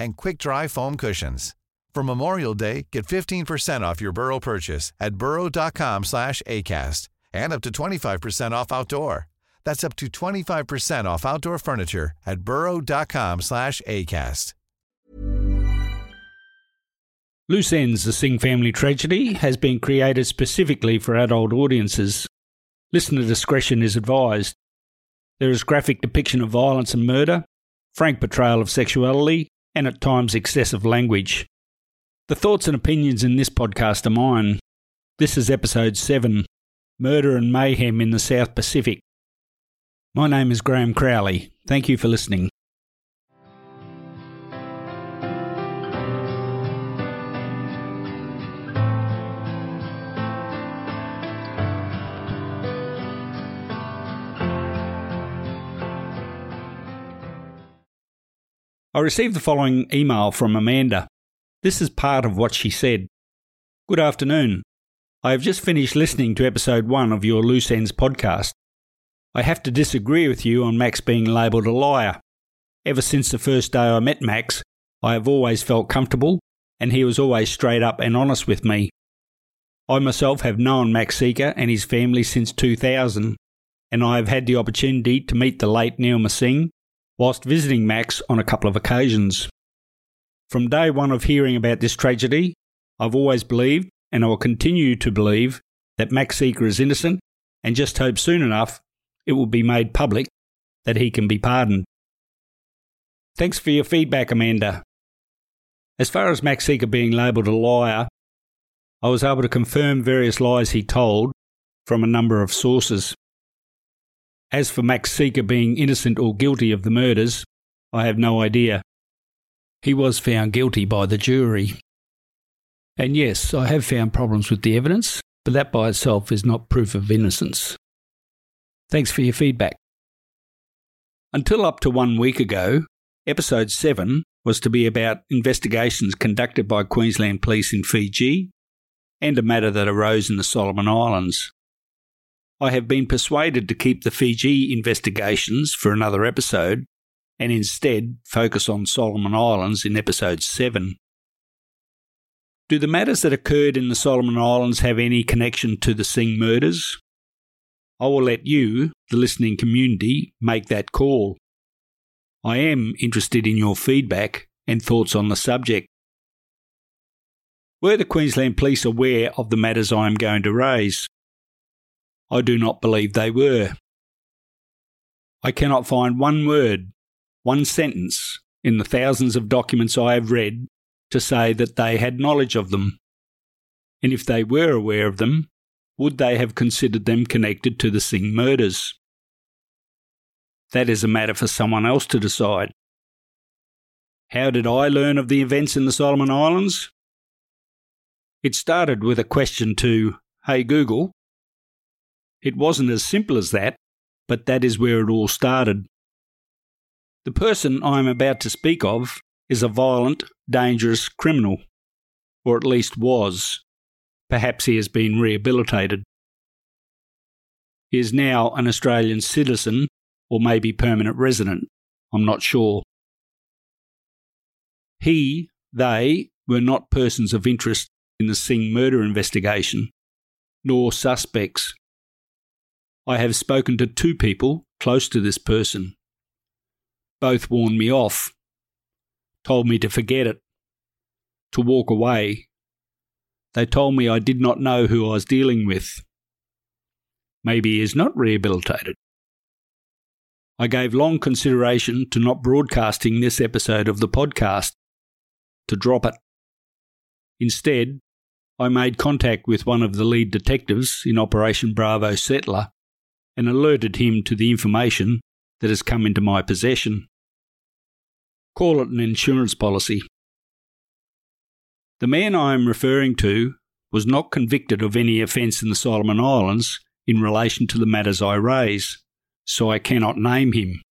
and quick-dry foam cushions. For Memorial Day, get 15% off your Burrow purchase at burrow.com/acast, and up to 25% off outdoor. That's up to 25% off outdoor furniture at burrow.com/acast. Loose Ends, the Singh Family Tragedy, has been created specifically for adult audiences. Listener discretion is advised. There is graphic depiction of violence and murder, frank portrayal of sexuality, and at times excessive language. The thoughts and opinions in this podcast are mine. This is episode 7, Murder and Mayhem in the South Pacific. My name is Graeme Crowley. Thank you for listening. I received the following email from Amanda. This is part of what she said. Good afternoon. I have just finished listening to episode 1 of your Loose Ends podcast. I have to disagree with you on Max being labelled a liar. Ever since the first day I met Max, I have always felt comfortable, and he was always straight up and honest with me. I myself have known Max Seeker and his family since 2000, and I have had the opportunity to meet the late Neelma Singh, whilst visiting Max on a couple of occasions. From day one of hearing about this tragedy, I've always believed, and I will continue to believe, that Max Seeker is innocent, and just hope soon enough it will be made public that he can be pardoned. Thanks for your feedback, Amanda. As far as Max Seeker being labelled a liar, I was able to confirm various lies he told from a number of sources. As for Max Seeker being innocent or guilty of the murders, I have no idea. He was found guilty by the jury. And yes, I have found problems with the evidence, but that by itself is not proof of innocence. Thanks for your feedback. Until up to 1 week ago, episode 7 was to be about investigations conducted by Queensland Police in Fiji and a matter that arose in the Solomon Islands. I have been persuaded to keep the Fiji investigations for another episode and instead focus on Solomon Islands in episode 7. Do the matters that occurred in the Solomon Islands have any connection to the Singh murders? I will let you, the listening community, make that call. I am interested in your feedback and thoughts on the subject. Were the Queensland Police aware of the matters I am going to raise? I do not believe they were. I cannot find one word, one sentence, in the thousands of documents I have read to say that they had knowledge of them. And if they were aware of them, would they have considered them connected to the Singh murders? That is a matter for someone else to decide. How did I learn of the events in the Solomon Islands? It started with a question to, "Hey Google." It wasn't as simple as that, but that is where it all started. The person I am about to speak of is a violent, dangerous criminal, or at least was. Perhaps he has been rehabilitated. He is now an Australian citizen, or maybe permanent resident. I'm not sure. They were not persons of interest in the Singh murder investigation, nor suspects. I have spoken to 2 people close to this person. Both warned me off, told me to forget it, to walk away. They told me I did not know who I was dealing with. Maybe he is not rehabilitated. I gave long consideration to not broadcasting this episode of the podcast, to drop it. Instead, I made contact with one of the lead detectives in Operation Bravo Settler and alerted him to the information that has come into my possession. Call it an insurance policy. The man I am referring to was not convicted of any offence in the Solomon Islands in relation to the matters I raise, so I cannot name him.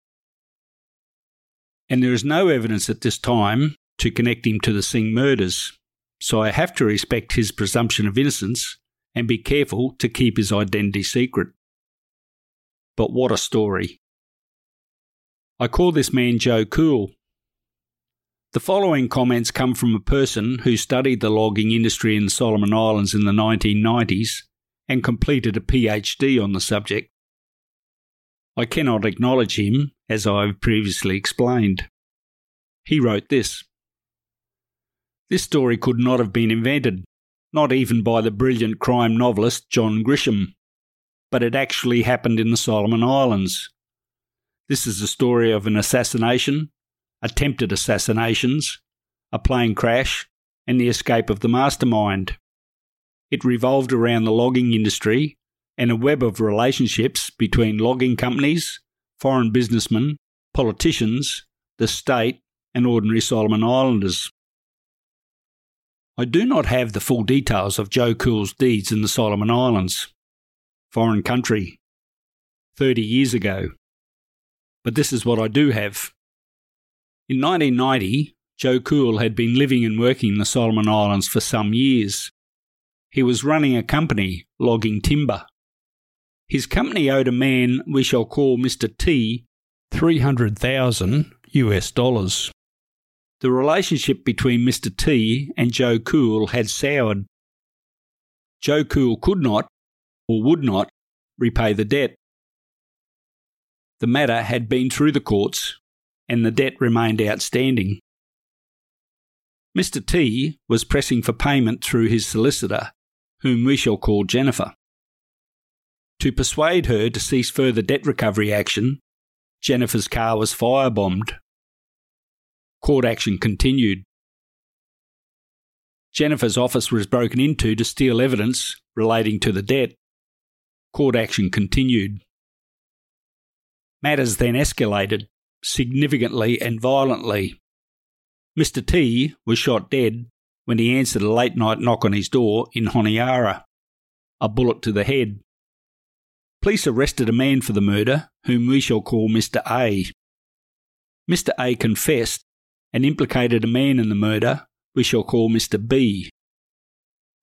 And there is no evidence at this time to connect him to the Singh murders, so I have to respect his presumption of innocence and be careful to keep his identity secret. But what a story. I call this man Joe Cool. The following comments come from a person who studied the logging industry in the Solomon Islands in the 1990s and completed a PhD on the subject. I cannot acknowledge him, as I have previously explained. He wrote this. This story could not have been invented, not even by the brilliant crime novelist John Grisham, but it actually happened in the Solomon Islands. This is the story of an assassination, attempted assassinations, a plane crash, and the escape of the mastermind. It revolved around the logging industry and a web of relationships between logging companies, foreign businessmen, politicians, the state, and ordinary Solomon Islanders. I do not have the full details of Joe Cool's deeds in the Solomon Islands, foreign country, 30 years ago, but this is what I do have. In 1990, Joe Cool had been living and working in the Solomon Islands for some years. He was running a company, logging timber. His company owed a man we shall call Mr. T $300,000. The relationship between Mr. T and Joe Cool had soured. Joe Cool could not, or would not, repay the debt. The matter had been through the courts, and the debt remained outstanding. Mr. T was pressing for payment through his solicitor, whom we shall call Jennifer. To persuade her to cease further debt recovery action, Jennifer's car was firebombed. Court action continued. Jennifer's office was broken into to steal evidence relating to the debt. Court action continued. Matters then escalated, significantly and violently. Mr. T was shot dead when he answered a late-night knock on his door in Honiara, a bullet to the head. Police arrested a man for the murder, whom we shall call Mr. A. Mr. A confessed and implicated a man in the murder, we shall call Mr. B.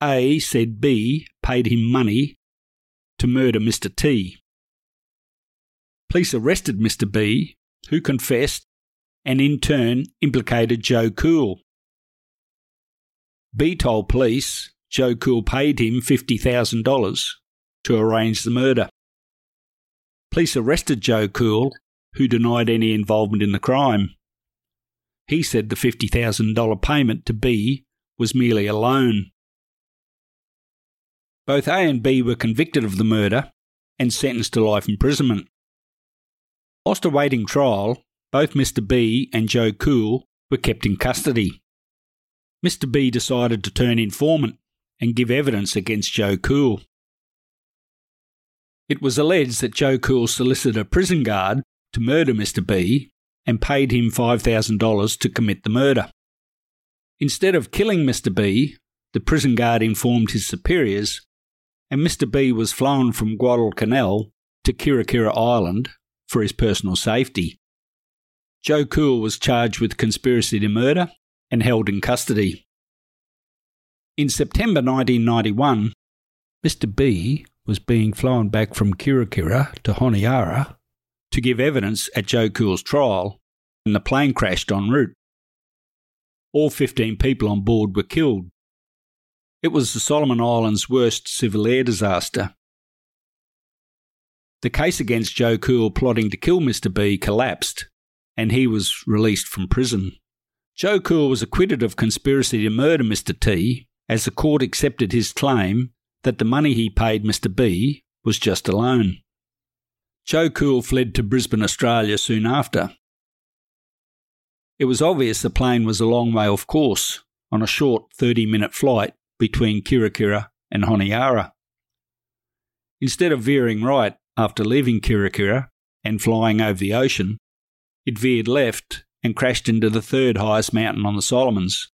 A said B paid him money to murder Mr. T. Police arrested Mr. B, who confessed and in turn implicated Joe Cool. B told police Joe Cool paid him $50,000 to arrange the murder. Police arrested Joe Cool, who denied any involvement in the crime. He said the $50,000 payment to B was merely a loan. Both A and B were convicted of the murder and sentenced to life imprisonment. Whilst awaiting trial, both Mr. B and Joe Cool were kept in custody. Mr. B decided to turn informant and give evidence against Joe Cool. It was alleged that Joe Cool solicited a prison guard to murder Mr. B and paid him $5,000 to commit the murder. Instead of killing Mr. B, the prison guard informed his superiors, and Mr. B was flown from Guadalcanal to Kirakira Island for his personal safety. Joe Cool was charged with conspiracy to murder and held in custody. In September 1991, Mr. B was being flown back from Kirakira to Honiara to give evidence at Joe Cool's trial, and the plane crashed en route. All 15 people on board were killed. It was the Solomon Islands' worst civil air disaster. The case against Joe Cool plotting to kill Mr. B collapsed, and he was released from prison. Joe Cool was acquitted of conspiracy to murder Mr. T, as the court accepted his claim that the money he paid Mr. B was just a loan. Joe Cool fled to Brisbane, Australia soon after. It was obvious the plane was a long way off course, on a short 30-minute flight between Kirakira and Honiara. Instead of veering right after leaving Kirakira and flying over the ocean, it veered left and crashed into the third highest mountain on the Solomons.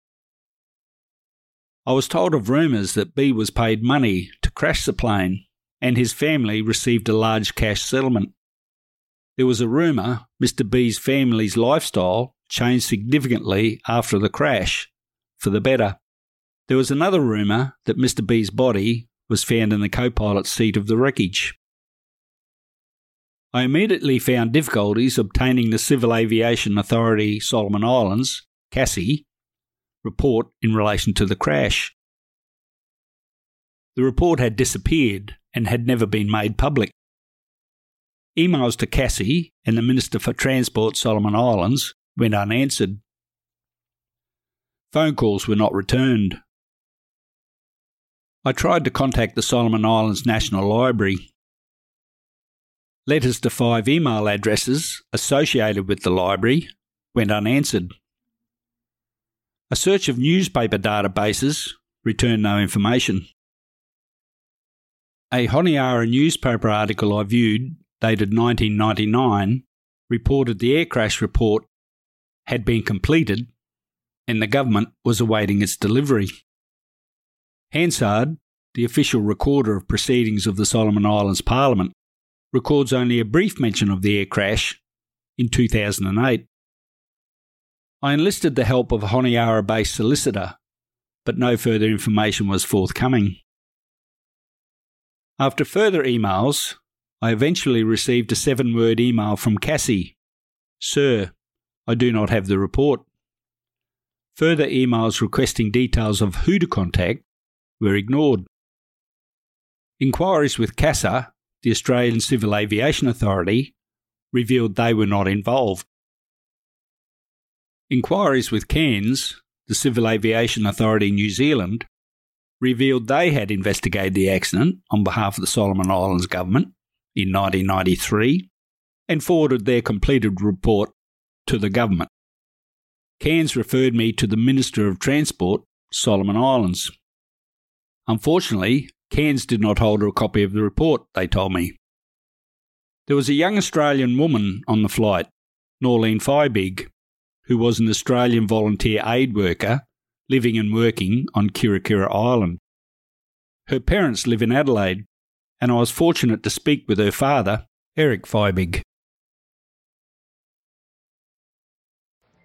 I was told of rumours that B was paid money to crash the plane, and his family received a large cash settlement. There was a rumour Mr. B's family's lifestyle changed significantly after the crash, for the better. There was another rumour that Mr. B's body was found in the co-pilot's seat of the wreckage. I immediately found difficulties obtaining the Civil Aviation Authority Solomon Islands, CASI, report in relation to the crash. The report had disappeared and had never been made public. Emails to CASI and the Minister for Transport Solomon Islands went unanswered. Phone calls were not returned. I tried to contact the Solomon Islands National Library. Letters to 5 email addresses associated with the library went unanswered. A search of newspaper databases returned no information. A Honiara newspaper article I viewed, dated 1999, reported the air crash report had been completed and the government was awaiting its delivery. Hansard, the official recorder of proceedings of the Solomon Islands Parliament, records only a brief mention of the air crash in 2008. I enlisted the help of a Honiara-based solicitor, but no further information was forthcoming. After further emails, I eventually received a 7-word email from Cassie. Sir, I do not have the report. Further emails requesting details of who to contact were ignored. Inquiries with CASA, the Australian Civil Aviation Authority, revealed they were not involved. Inquiries with Cairns, the Civil Aviation Authority New Zealand, revealed they had investigated the accident on behalf of the Solomon Islands government in 1993 and forwarded their completed report to the government. Cairns referred me to the Minister of Transport, Solomon Islands. Unfortunately, Cairns did not hold a copy of the report, they told me. There was a young Australian woman on the flight, Norlene Feibig, who was an Australian volunteer aid worker living and working on Kirikira Island. Her parents live in Adelaide, and I was fortunate to speak with her father, Eric Feibig.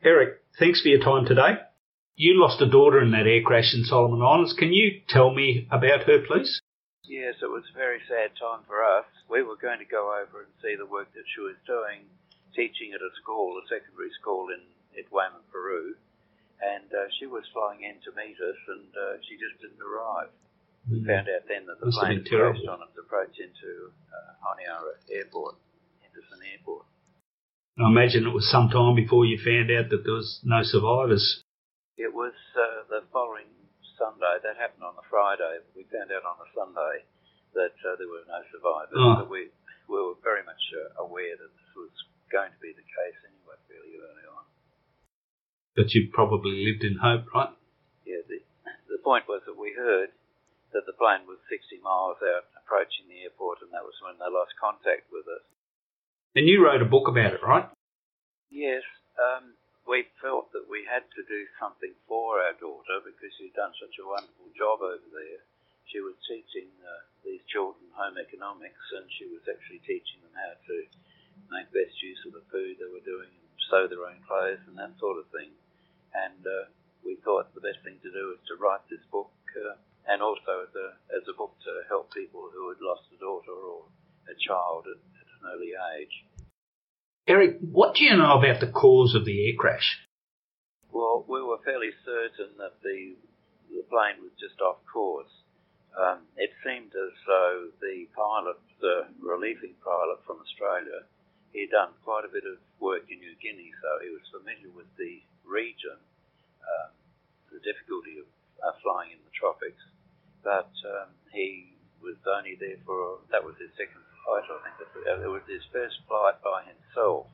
Eric, thanks for your time today. You lost a daughter in that air crash in Solomon Islands. Can you tell me about her, please? Yes, it was a very sad time for us. We were going to go over and see the work that she was doing, teaching at a school, a secondary school in Huayman, Peru. And she was flying in to meet us, and she just didn't arrive. We found out then that the plane crashed on its approach into Honiara Airport, Henderson Airport. I imagine it was some time before you found out that there was no survivors. It was the following Sunday. That happened on the Friday. We found out on the Sunday that there were no survivors. Oh. So we were very much aware that this was going to be the case anyway, fairly early on. But you probably lived in hope, right? Yeah, the point was that we heard that the plane was 60 miles out approaching the airport, and that was when they lost contact with us. And you wrote a book about it, right? Yes. We felt that we had to do something for our daughter because she'd done such a wonderful job over there. She was teaching these children home economics, and she was actually teaching them how to make best use of the food they were doing, and sew their own clothes and that sort of thing. And we thought the best thing to do was to write this book and also as a book to help people who had lost a daughter or a child at an early age. Eric, what do you know about the cause of the air crash? Well, we were fairly certain that the plane was just off course. It seemed as though the pilot, the relieving pilot from Australia, he'd done quite a bit of work in New Guinea, so he was familiar with the region, the difficulty of flying in the tropics. But he was only there that was his second flight, I think. It was his first flight by himself.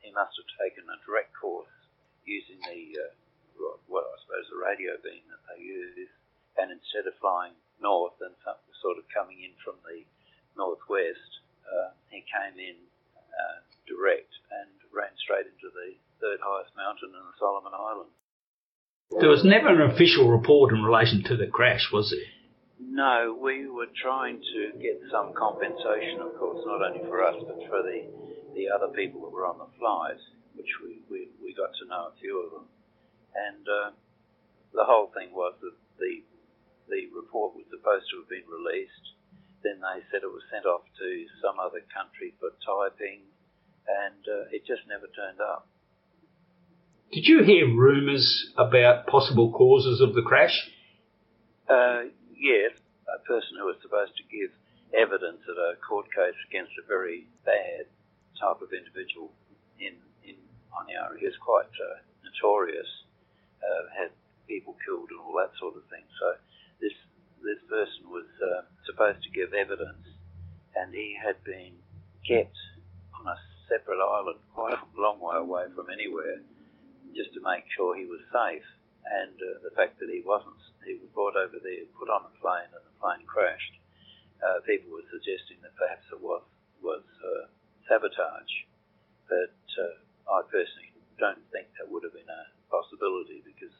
He must have taken a direct course using the radio beam that they use, and instead of flying north and sort of coming in from the northwest, he came in direct and ran straight into the third highest mountain in the Solomon Islands. There was never an official report in relation to the crash, was there? No, we were trying to get some compensation, of course, not only for us but for the other people that were on the flights, which we got to know a few of them. And the whole thing was that the report was supposed to have been released. Then they said it was sent off to some other country for typing, and it just never turned up. Did you hear rumours about possible causes of the crash? Yes. A person who was supposed to give evidence at a court case against a very bad type of individual in Honiara. He was quite notorious, had people killed and all that sort of thing. So this person was supposed to give evidence, and he had been kept on a separate island quite a long way away from anywhere, just to make sure he was safe. And the fact that he wasn't, he was brought over there, put on a plane, and the plane crashed. People were suggesting that perhaps it was sabotage, but I personally don't think that would have been a possibility, because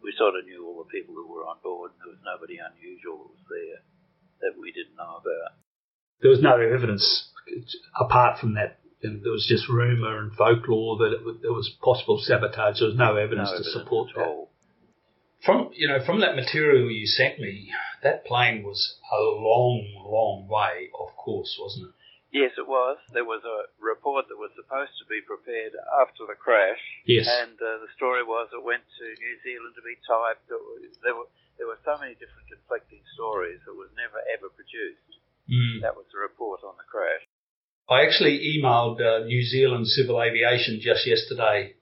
we sort of knew all the people who were on board, and there was nobody unusual that was there that we didn't know about. There was no evidence apart from that. And there was just rumour and folklore that there was possible sabotage. There was no evidence to support at all. That. From that material you sent me, that plane was a long, long way off course, wasn't it? Yes, it was. There was a report that was supposed to be prepared after the crash. Yes. And the story was it went to New Zealand to be typed. There were so many different conflicting stories that was never, ever produced. Mm. That was the report on the crash. I actually emailed New Zealand Civil Aviation just yesterday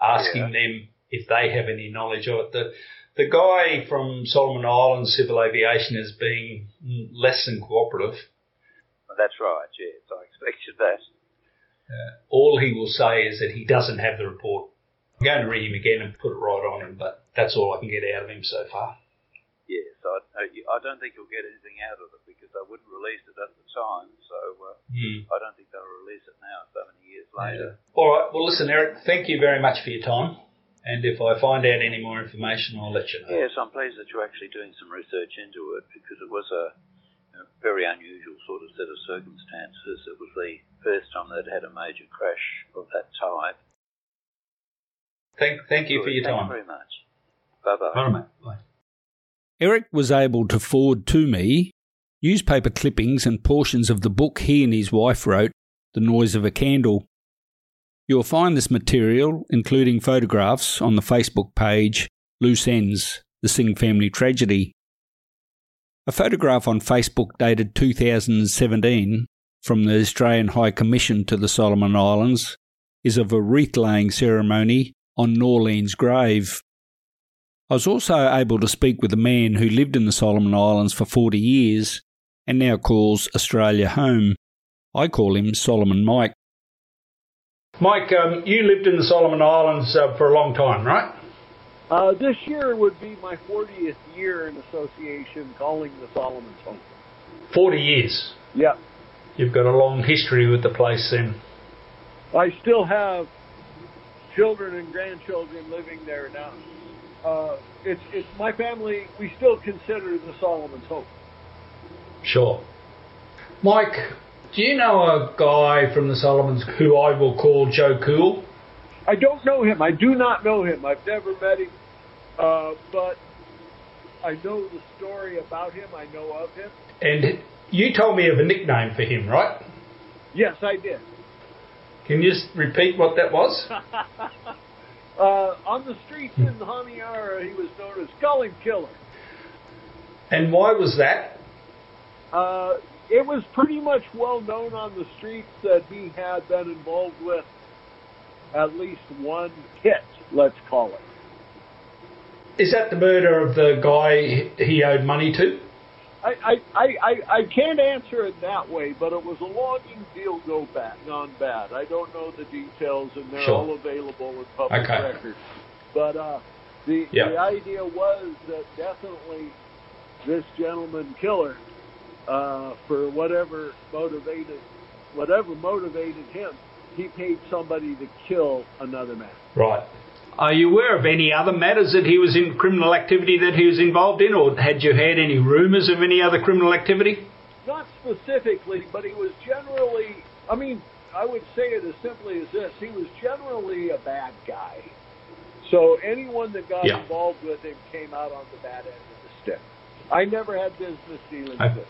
asking them if they have any knowledge of it. The guy from Solomon Islands Civil Aviation is being less than cooperative. Well, that's right, yes. I expected that. All he will say is that he doesn't have the report. I'm going to ring him again and put it right on him, but that's all I can get out of him so far. Yes, I don't think you'll get anything out of it because they wouldn't release it at the time, so I don't think they'll release it now, so many years later. Yeah. All right, well, listen, Eric, thank you very much for your time, and if I find out any more information, I'll let you know. Yes, I'm pleased that you're actually doing some research into it because it was a very unusual sort of set of circumstances. It was the first time they'd had a major crash of that type. Thank you for your time. Thank you very much. Bye-bye. All right, mate. Bye. Eric was able to forward to me newspaper clippings and portions of the book he and his wife wrote, The Noise of a Candle. You'll find this material, including photographs, on the Facebook page Loose Ends, The Singh Family Tragedy. A photograph on Facebook dated 2017 from the Australian High Commission to the Solomon Islands is of a wreath-laying ceremony on Norlene's grave. I was also able to speak with a man who lived in the Solomon Islands for 40 years and now calls Australia home. I call him Solomon Mike. Mike, you lived in the Solomon Islands for a long time, right? This year would be my 40th year in association calling the Solomons home. 40 years? Yeah. You've got a long history with the place then. I still have children and grandchildren living there now. It's my family. We still consider the Solomons home. Sure. Mike, do you know a guy from the Solomons who I will call Joe Cool? I don't know him. I do not know him. I've never met him. But I know the story about him. I know of him. And you told me of a nickname for him, right? Yes, I did. Can you just repeat what that was? On the streets in Honiara, he was known as Gully Killer. And why was that? It was pretty much well known on the streets that he had been involved with at least one hit, let's call it. Is that the murder of the guy he owed money to? I can't answer it that way, but it was a longing deal gone bad. I don't know the details, and they're all available in public records. But the idea was that definitely this gentleman killer, for whatever motivated him, he paid somebody to kill another man. Right. Are you aware of any other matters that he was in, criminal activity that he was involved in, or had you heard any rumours of any other criminal activity? Not specifically, but he was generally, I mean, I would say it as simply as this, he was generally a bad guy. So anyone that got involved with him came out on the bad end of the stick. I never had business dealings with him.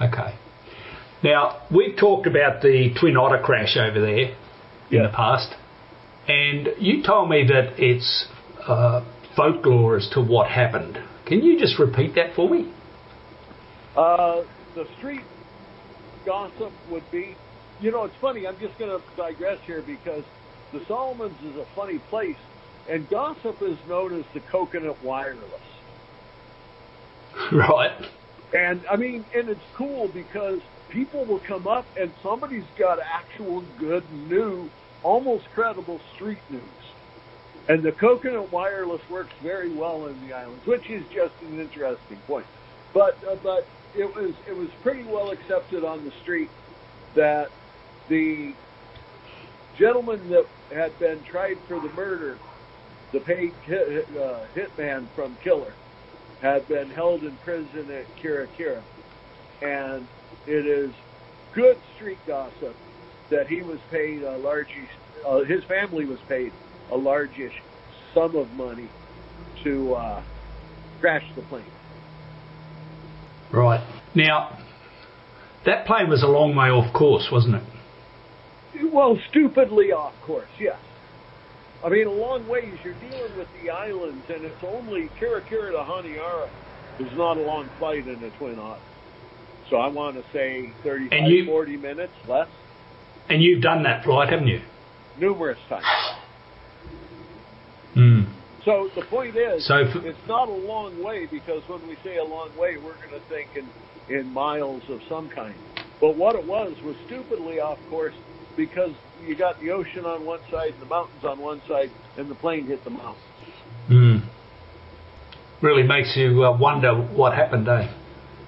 Okay. Now, we've talked about the Twin Otter crash over there in the past, and you told me that it's folklore as to what happened. Can you just repeat that for me? The street gossip would be, you know, it's funny, I'm just going to digress here because the Solomons is a funny place, and gossip is known as the coconut wireless. Right. And, I mean, and it's cool because people will come up and somebody's got actual good new, almost credible street news. And the coconut wireless works very well in the islands, which is just an interesting point. But it was pretty well accepted on the street that the gentleman that had been tried for the murder, the paid hitman from Killer, had been held in prison at Kirakira, and it is good street gossip that he was paid a large, his family was paid a largish sum of money to crash the plane. Right. Now, that plane was a long way off course, wasn't it? Well, stupidly off course, yes. I mean, a long ways, you're dealing with the islands, and it's only Kirakira to Honiara. There's not a long flight in the Twin Otter. So I want to say 35, 40 minutes less. And you've done that flight, haven't you? Numerous times. So the point is, it's not a long way, because when we say a long way, we're going to think in miles of some kind. But what it was stupidly off course, because you got the ocean on one side and the mountains on one side, and the plane hit the mountains. Really makes you wonder what happened, eh?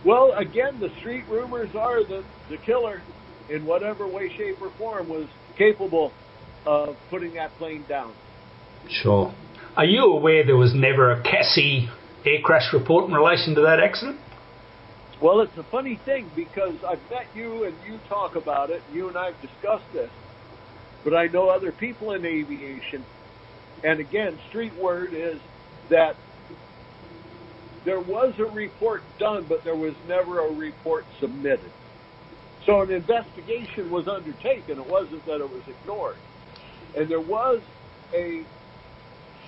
Well, again, the street rumors are that the killer, in whatever way, shape, or form, was capable of putting that plane down. Sure. Are you aware there was never a Cassie air crash report in relation to that accident? Well, it's a funny thing, because I've met you and you talk about it, you and I have discussed this, but I know other people in aviation, and again, street word is that there was a report done, but there was never a report submitted. So an investigation was undertaken, it wasn't that it was ignored. And there was a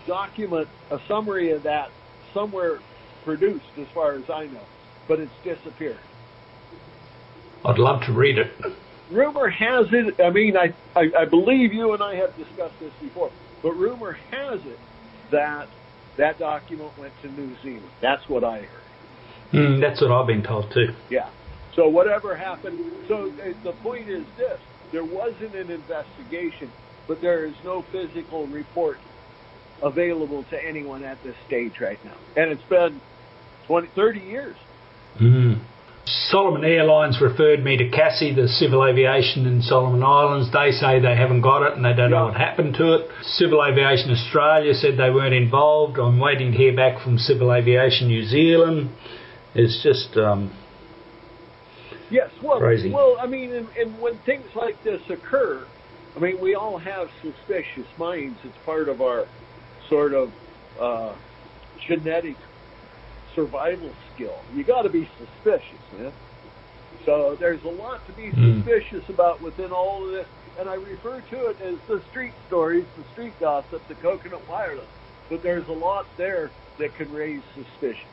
document, a summary of that, somewhere produced as far as I know. But it's disappeared. I'd love to read it. Rumor has it, I mean, I believe you and I have discussed this before, but rumor has it that that document went to New Zealand. That's what I heard. That's what I've been told too. Yeah. So whatever happened, so the point is this, there wasn't an investigation, but there is no physical report available to anyone at this stage right now. And it's been 20, 30 years. Solomon Airlines referred me to Cassie, the civil aviation in Solomon Islands. They say they haven't got it and they don't know what happened to it. Civil Aviation Australia said they weren't involved. I'm waiting to hear back from Civil Aviation New Zealand. It's just crazy. Well, I mean, and when things like this occur, I mean, we all have suspicious minds. It's part of our sort of genetic survival skill. You got to be suspicious, man. So there's a lot to be suspicious about within all of this, and I refer to it as the street stories, the street gossip, the coconut wireless. But there's a lot there that can raise suspicions.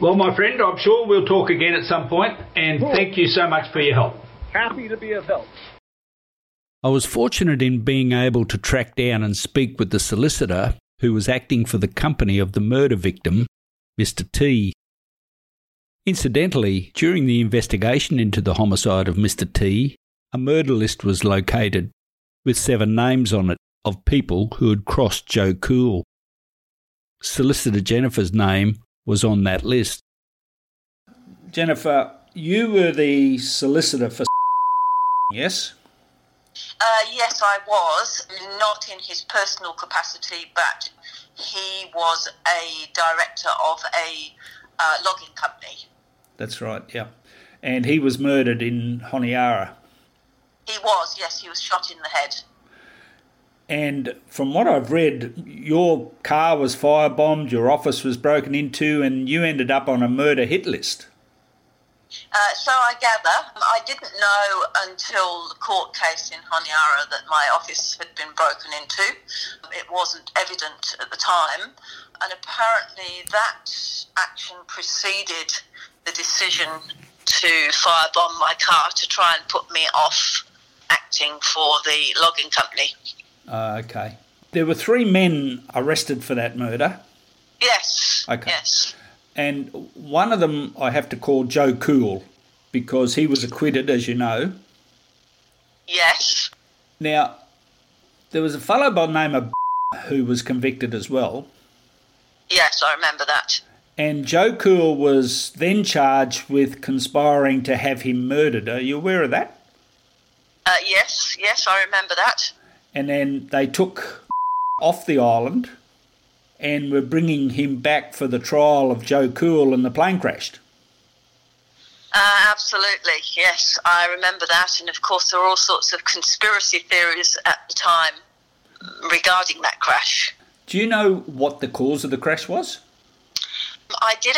Well, my friend, I'm sure we'll talk again at some point, and thank you so much for your help. Happy to be of help. I was fortunate in being able to track down and speak with the solicitor who was acting for the company of the murder victim, Mr. T. Incidentally, during the investigation into the homicide of Mr. T, a murder list was located, with 7 names on it of people who had crossed Joe Cool. Solicitor Jennifer's name was on that list. Jennifer, you were the solicitor for Yes? Yes, I was. Not in his personal capacity, but he was a director of a logging company. That's right, yeah. And he was murdered in Honiara. He was, yes. He was shot in the head. And from what I've read, your car was firebombed, your office was broken into, and you ended up on a murder hit list. So I gather. I didn't know until the court case in Honiara that my office had been broken into. It wasn't evident at the time. And apparently that action preceded the decision to firebomb my car to try and put me off acting for the logging company. Okay. There were three men arrested for that murder. Yes. Okay. Yes. And one of them I have to call Joe Cool because he was acquitted, as you know. Yes. Now, there was a fellow by the name of who was convicted as well. Yes, I remember that. And Joe Cool was then charged with conspiring to have him murdered. Are you aware of that? Yes, I remember that. And then they took off the island and were bringing him back for the trial of Joe Cool and the plane crashed. Absolutely, yes, I remember that. And, of course, there were all sorts of conspiracy theories at the time regarding that crash. Do you know what the cause of the crash was? I did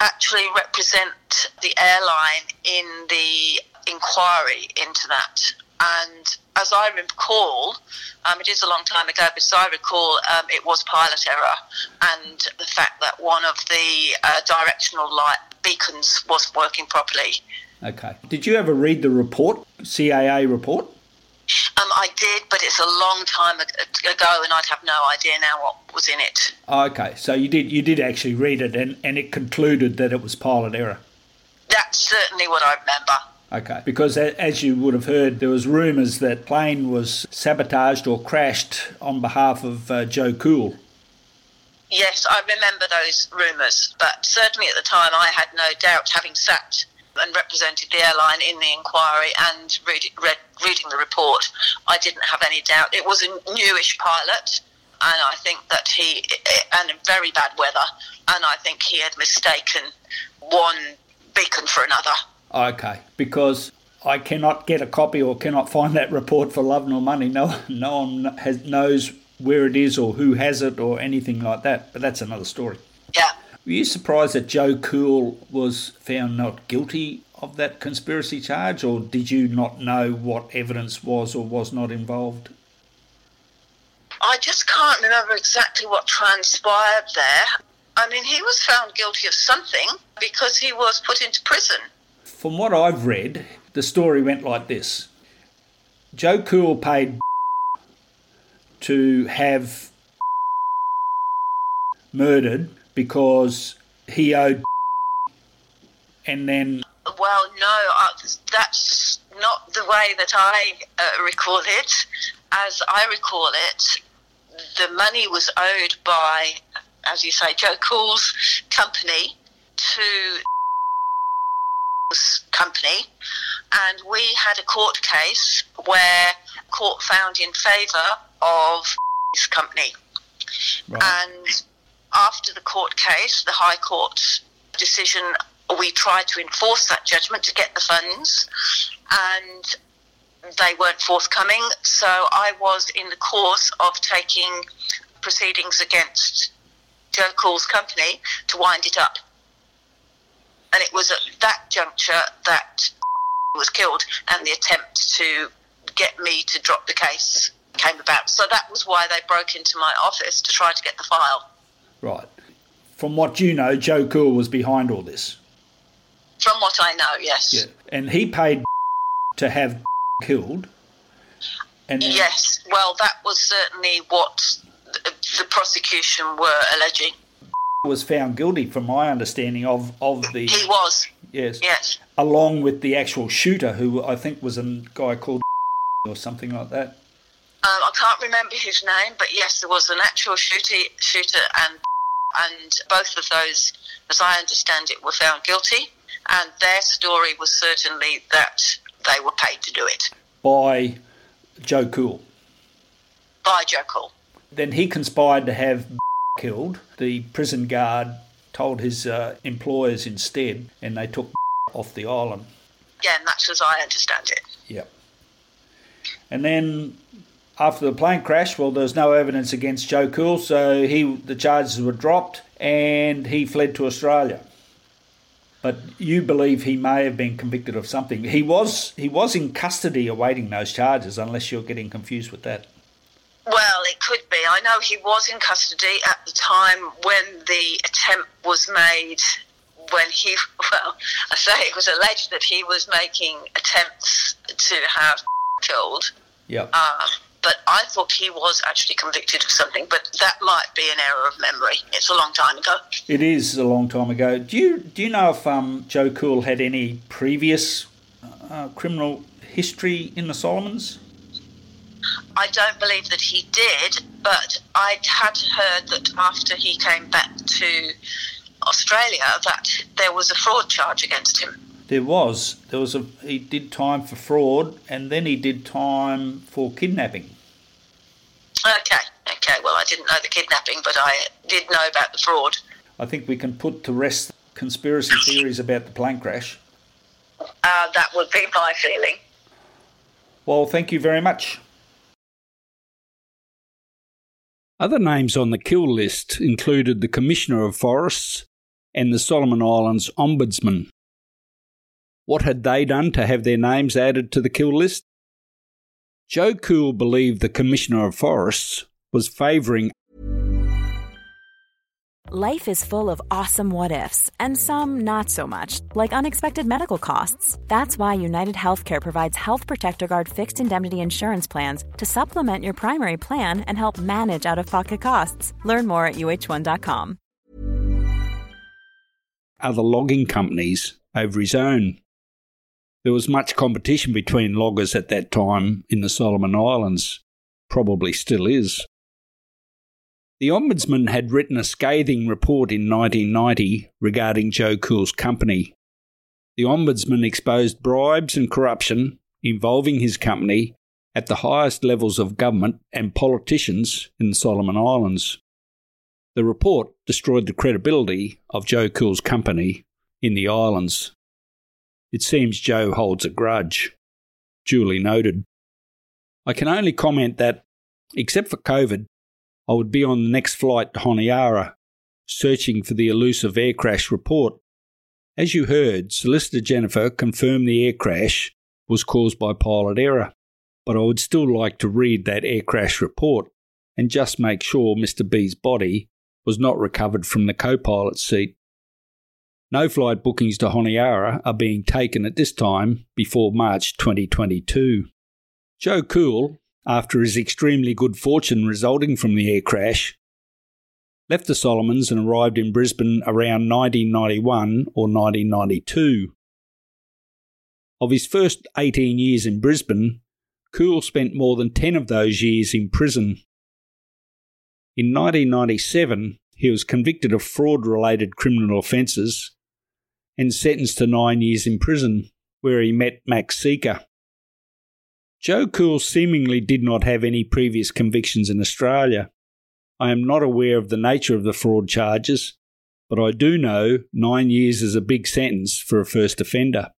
actually represent the airline in the inquiry into that. And as I recall, it is a long time ago, but as I recall, it was pilot error and the fact that one of the directional light beacons wasn't working properly. Okay. Did you ever read the report, CAA report? I did, but it's a long time ago and I'd have no idea now what was in it. Okay. So you did actually read it and it concluded that it was pilot error? That's certainly what I remember. Okay, because as you would have heard, there was rumours that plane was sabotaged or crashed on behalf of Joe Cool. Yes, I remember those rumours, but certainly at the time I had no doubt, having sat and represented the airline in the inquiry and reading the report, I didn't have any doubt. It was a newish pilot, and I think that he, and in very bad weather, and I think he had mistaken one beacon for another. Okay, because I cannot get a copy or cannot find that report for love nor money. No one knows where it is or who has it or anything like that, but that's another story. Yeah. Were you surprised that Joe Cool was found not guilty of that conspiracy charge, or did you not know what evidence was or was not involved? I just can't remember exactly what transpired there. I mean, he was found guilty of something because he was put into prison. From what I've read, the story went like this. Joe Cool paid to have murdered because he owed and then... Well, no, that's not the way that I recall it. As I recall it, the money was owed by, as you say, Joe Cool's company to... company, and we had a court case where court found in favour of this company. Right. And after the court case, the High Court's decision, we tried to enforce that judgment to get the funds, and they weren't forthcoming. So I was in the course of taking proceedings against Joe Cool's company to wind it up. And it was at that juncture that was killed and the attempt to get me to drop the case came about. So that was why they broke into my office to try to get the file. Right. From what you know, Joe Cool was behind all this. From what I know, yes. Yeah. And he paid to have killed. And then... Yes. Well, that was certainly what the prosecution were alleging. Was found guilty, from my understanding, of the... He was. Yes. Yes. Along with the actual shooter, who I think was a guy called or something like that. I can't remember his name, but yes, there was an actual shooter and both of those, as I understand it, were found guilty, and their story was certainly that they were paid to do it. by Joe Cool. By Joe Cool. Then he conspired to have killed. The prison guard told his employers instead, and they took off the island. Yeah, and that's as I understand it. Yep. And then after the plane crash, well, there was no evidence against Joe Cool, so the charges were dropped and he fled to Australia. But you believe he may have been convicted of something. He was in custody awaiting those charges, unless you're getting confused with that. Well, it could be. I know he was in custody at the time when the attempt was made, I say it was alleged that he was making attempts to have killed. Yeah. But I thought he was actually convicted of something, but that might be an error of memory. It's a long time ago. It is a long time ago. Do you know if Joe Cool had any previous criminal history in the Solomons? I don't believe that he did, but I had heard that after he came back to Australia that there was a fraud charge against him. He did time for fraud, and then he did time for kidnapping. Okay. Well, I didn't know the kidnapping, but I did know about the fraud. I think we can put to rest conspiracy theories about the plane crash. That would be my feeling. Well, thank you very much. Other names on the kill list included the Commissioner of Forests and the Solomon Islands Ombudsman. What had they done to have their names added to the kill list? Joe Cool believed the Commissioner of Forests was favouring. Life is full of awesome what-ifs, and some not so much, like unexpected medical costs. That's why United Healthcare provides Health Protector Guard fixed indemnity insurance plans to supplement your primary plan and help manage out-of-pocket costs. Learn more at uh1.com. Other logging companies over his own. There was much competition between loggers at that time in the Solomon Islands. Probably still is. The Ombudsman had written a scathing report in 1990 regarding Joe Cool's company. The Ombudsman exposed bribes and corruption involving his company at the highest levels of government and politicians in the Solomon Islands. The report destroyed the credibility of Joe Cool's company in the islands. It seems Joe holds a grudge. Duly noted. I can only comment that, except for COVID, I would be on the next flight to Honiara, searching for the elusive air crash report. As you heard, Solicitor Jennifer confirmed the air crash was caused by pilot error, but I would still like to read that air crash report and just make sure Mr. B's body was not recovered from the co-pilot's seat. No flight bookings to Honiara are being taken at this time before March 2022. Joe Cool, after his extremely good fortune resulting from the air crash, left the Solomons and arrived in Brisbane around 1991 or 1992. Of his first 18 years in Brisbane, Cool spent more than 10 of those years in prison. In 1997, he was convicted of fraud-related criminal offences and sentenced to 9 years in prison, where he met Max Seeker. Joe Cool seemingly did not have any previous convictions in Australia. I am not aware of the nature of the fraud charges, but I do know 9 years is a big sentence for a first offender.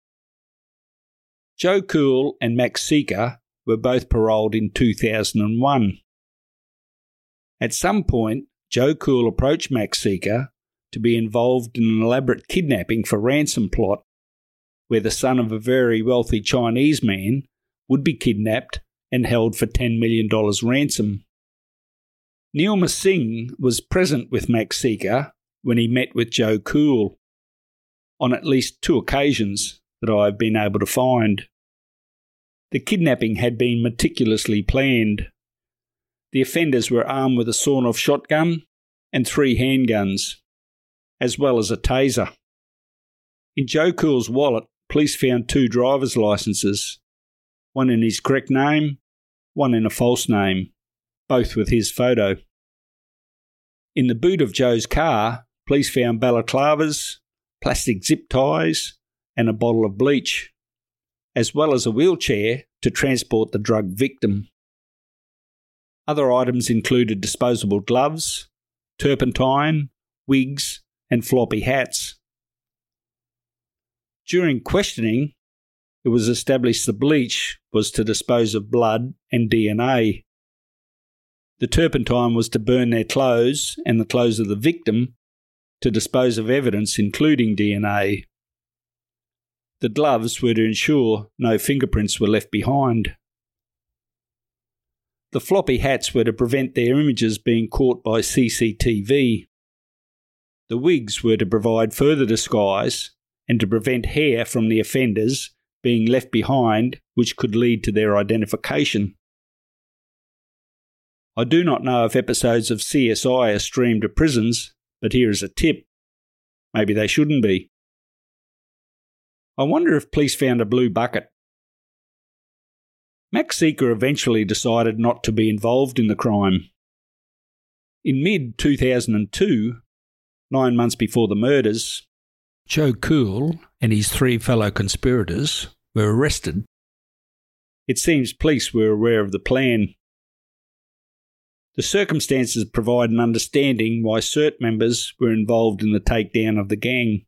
Joe Cool and Max Seeker were both paroled in 2001. At some point, Joe Cool approached Max Seeker to be involved in an elaborate kidnapping for ransom plot, where the son of a very wealthy Chinese man would be kidnapped and held for $10 million ransom. Neelma Singh was present with Max Seeker when he met with Joe Cool, on at least two occasions that I have been able to find. The kidnapping had been meticulously planned. The offenders were armed with a sawn-off shotgun and 3 handguns, as well as a taser. In Joe Cool's wallet, police found 2 driver's licences, one in his correct name, one in a false name, both with his photo. In the boot of Joe's car, police found balaclavas, plastic zip ties, and a bottle of bleach, as well as a wheelchair to transport the drug victim. Other items included disposable gloves, turpentine, wigs, and floppy hats. During questioning, it was established the bleach was to dispose of blood and DNA. The turpentine was to burn their clothes and the clothes of the victim to dispose of evidence including DNA. The gloves were to ensure no fingerprints were left behind. The floppy hats were to prevent their images being caught by CCTV. The wigs were to provide further disguise and to prevent hair from the offenders being left behind, which could lead to their identification. I do not know if episodes of CSI are streamed to prisons, but here is a tip. Maybe they shouldn't be. I wonder if police found a blue bucket. Max Seeker eventually decided not to be involved in the crime. In mid-2002, 9 months before the murders, Joe Qld and his three fellow conspirators were arrested. It seems police were aware of the plan. The circumstances provide an understanding why CERT members were involved in the takedown of the gang.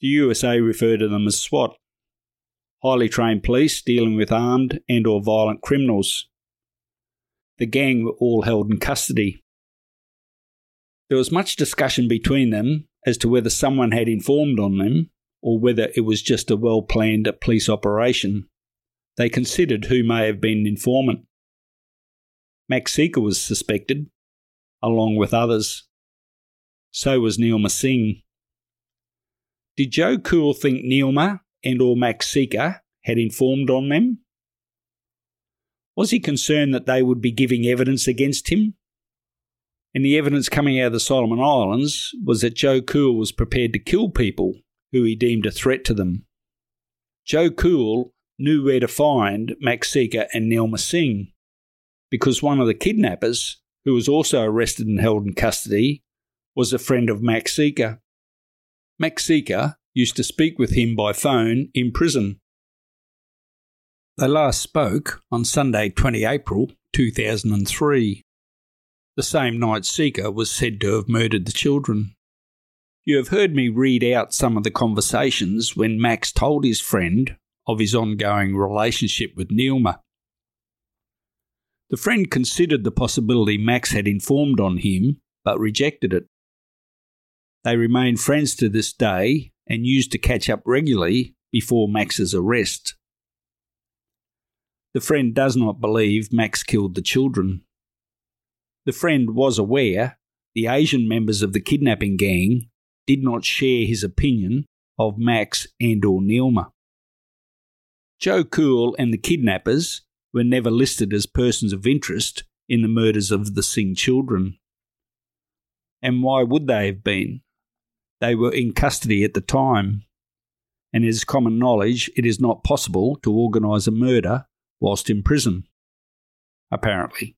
The USA refer to them as SWAT, highly trained police dealing with armed and or violent criminals. The gang were all held in custody. There was much discussion between them as to whether someone had informed on them or whether it was just a well-planned police operation. They considered who may have been an informant. Max Seeker was suspected, along with others. So was Neelma Singh. Did Joe Qld think Neelma and or Max Seeker had informed on them? Was he concerned that they would be giving evidence against him? And the evidence coming out of the Solomon Islands was that Joe Qld was prepared to kill people who he deemed a threat to them. Joe Qld knew where to find Max Seeker and Neelma Singh because one of the kidnappers, who was also arrested and held in custody, was a friend of Max Seeker. Max Seeker used to speak with him by phone in prison. They last spoke on Sunday, 20 April 2003. The same night Seeker was said to have murdered the children. You have heard me read out some of the conversations when Max told his friend of his ongoing relationship with Neelma. The friend considered the possibility Max had informed on him, but rejected it. They remain friends to this day and used to catch up regularly before Max's arrest. The friend does not believe Max killed the children. The friend was aware the Asian members of the kidnapping gang did not share his opinion of Max and or Neelma. Joe Qld and the kidnappers were never listed as persons of interest in the murders of the Singh children. And why would they have been? They were in custody at the time, and it is common knowledge it is not possible to organise a murder whilst in prison, apparently.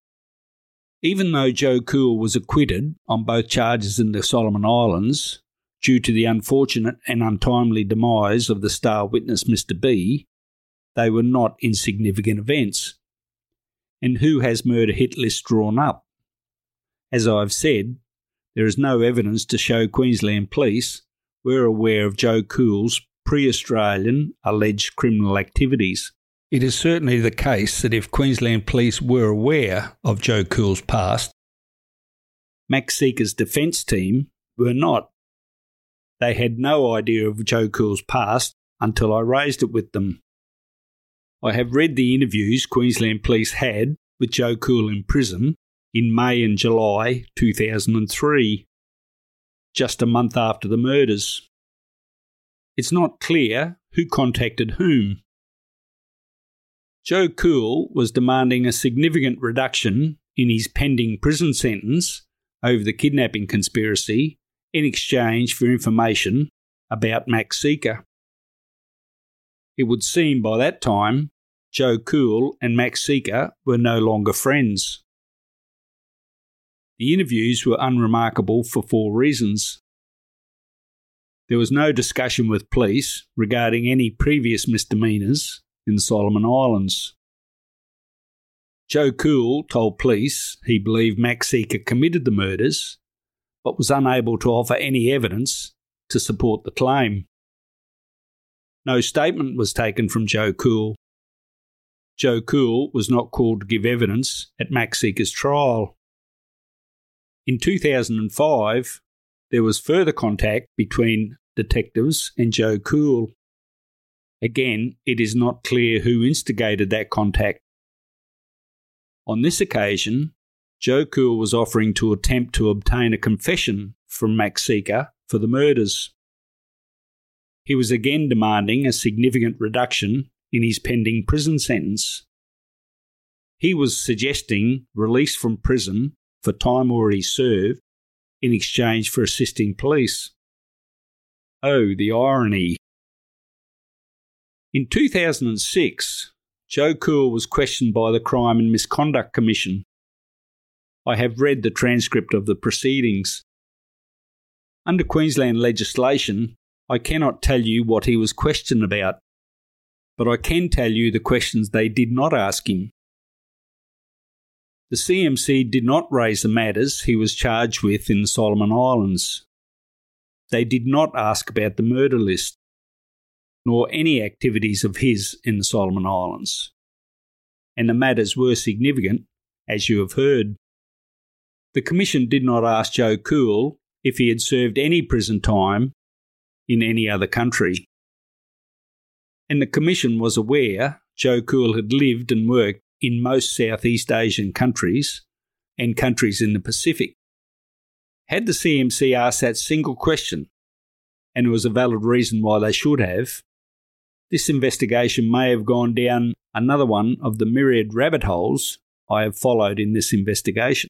Even though Joe Qld was acquitted on both charges in the Solomon Islands due to the unfortunate and untimely demise of the star witness Mr B, they were not insignificant events. And who has murder hit lists drawn up? As I've said, there is no evidence to show Queensland police were aware of Joe Qld's pre-Australian alleged criminal activities. It is certainly the case that if Queensland police were aware of Joe Qld's past, Max Seeker's defence team were not. They had no idea of Joe Qld's past until I raised it with them. I have read the interviews Queensland police had with Joe Qld in prison in May and July 2003, just a month after the murders. It's not clear who contacted whom. Joe Qld was demanding a significant reduction in his pending prison sentence over the kidnapping conspiracy in exchange for information about Max Seeker. It would seem by that time Joe Qld and Max Seeker were no longer friends. The interviews were unremarkable for four reasons. There was no discussion with police regarding any previous misdemeanours in the Solomon Islands. Joe Cool told police he believed Max Seeker committed the murders, but was unable to offer any evidence to support the claim. No statement was taken from Joe Cool. Joe Cool was not called to give evidence at Max Seeker's trial. In 2005, there was further contact between detectives and Joe Cool. Again, it is not clear who instigated that contact. On this occasion, Joe Cool was offering to attempt to obtain a confession from Max Seeker for the murders. He was again demanding a significant reduction in his pending prison sentence. He was suggesting release from prison for time already served in exchange for assisting police. Oh, the irony. In 2006, Joe Cool was questioned by the Crime and Misconduct Commission. I have read the transcript of the proceedings. Under Queensland legislation, I cannot tell you what he was questioned about, but I can tell you the questions they did not ask him. The CMC did not raise the matters he was charged with in the Solomon Islands. They did not ask about the murder list, nor any activities of his in the Solomon Islands. And the matters were significant, as you have heard. The Commission did not ask Joe Cool if he had served any prison time in any other country. And the Commission was aware Joe Cool had lived and worked in most Southeast Asian countries and countries in the Pacific. Had the CMC asked that single question, and it was a valid reason why they should have, this investigation may have gone down another one of the myriad rabbit holes I have followed in this investigation.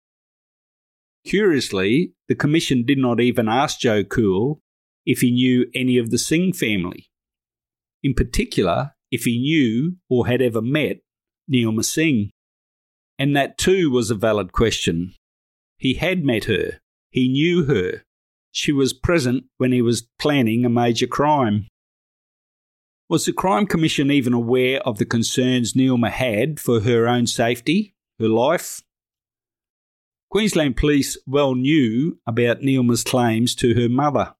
Curiously, the Commission did not even ask Joe Cool if he knew any of the Singh family, in particular if he knew or had ever met Neelma Singh. And that too was a valid question. He had met her. He knew her. She was present when he was planning a major crime. Was the Crime Commission even aware of the concerns Neelma had for her own safety, her life? Queensland Police well knew about Neelma's claims to her mother.